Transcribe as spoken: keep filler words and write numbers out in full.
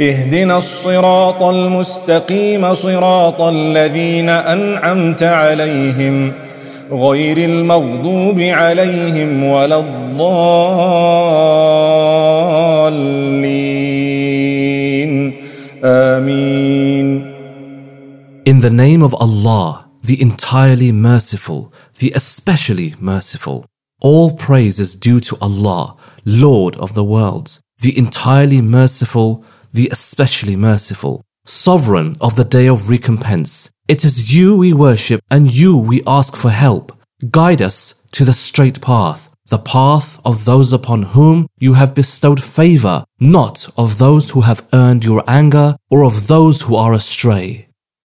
اهدنا الصراط المستقيم صراط الذين أنعمت عليهم غير المغضوب عليهم ولا الضالين. آمين. In the name of Allah, the entirely merciful, the especially merciful. All praise is due to Allah, Lord of the worlds, the entirely merciful, the especially merciful, sovereign of the day of recompense. It is you we worship and you we ask for help. Guide us to the straight path, the path of those upon whom you have bestowed favor, not of those who have earned your anger or of those who are astray.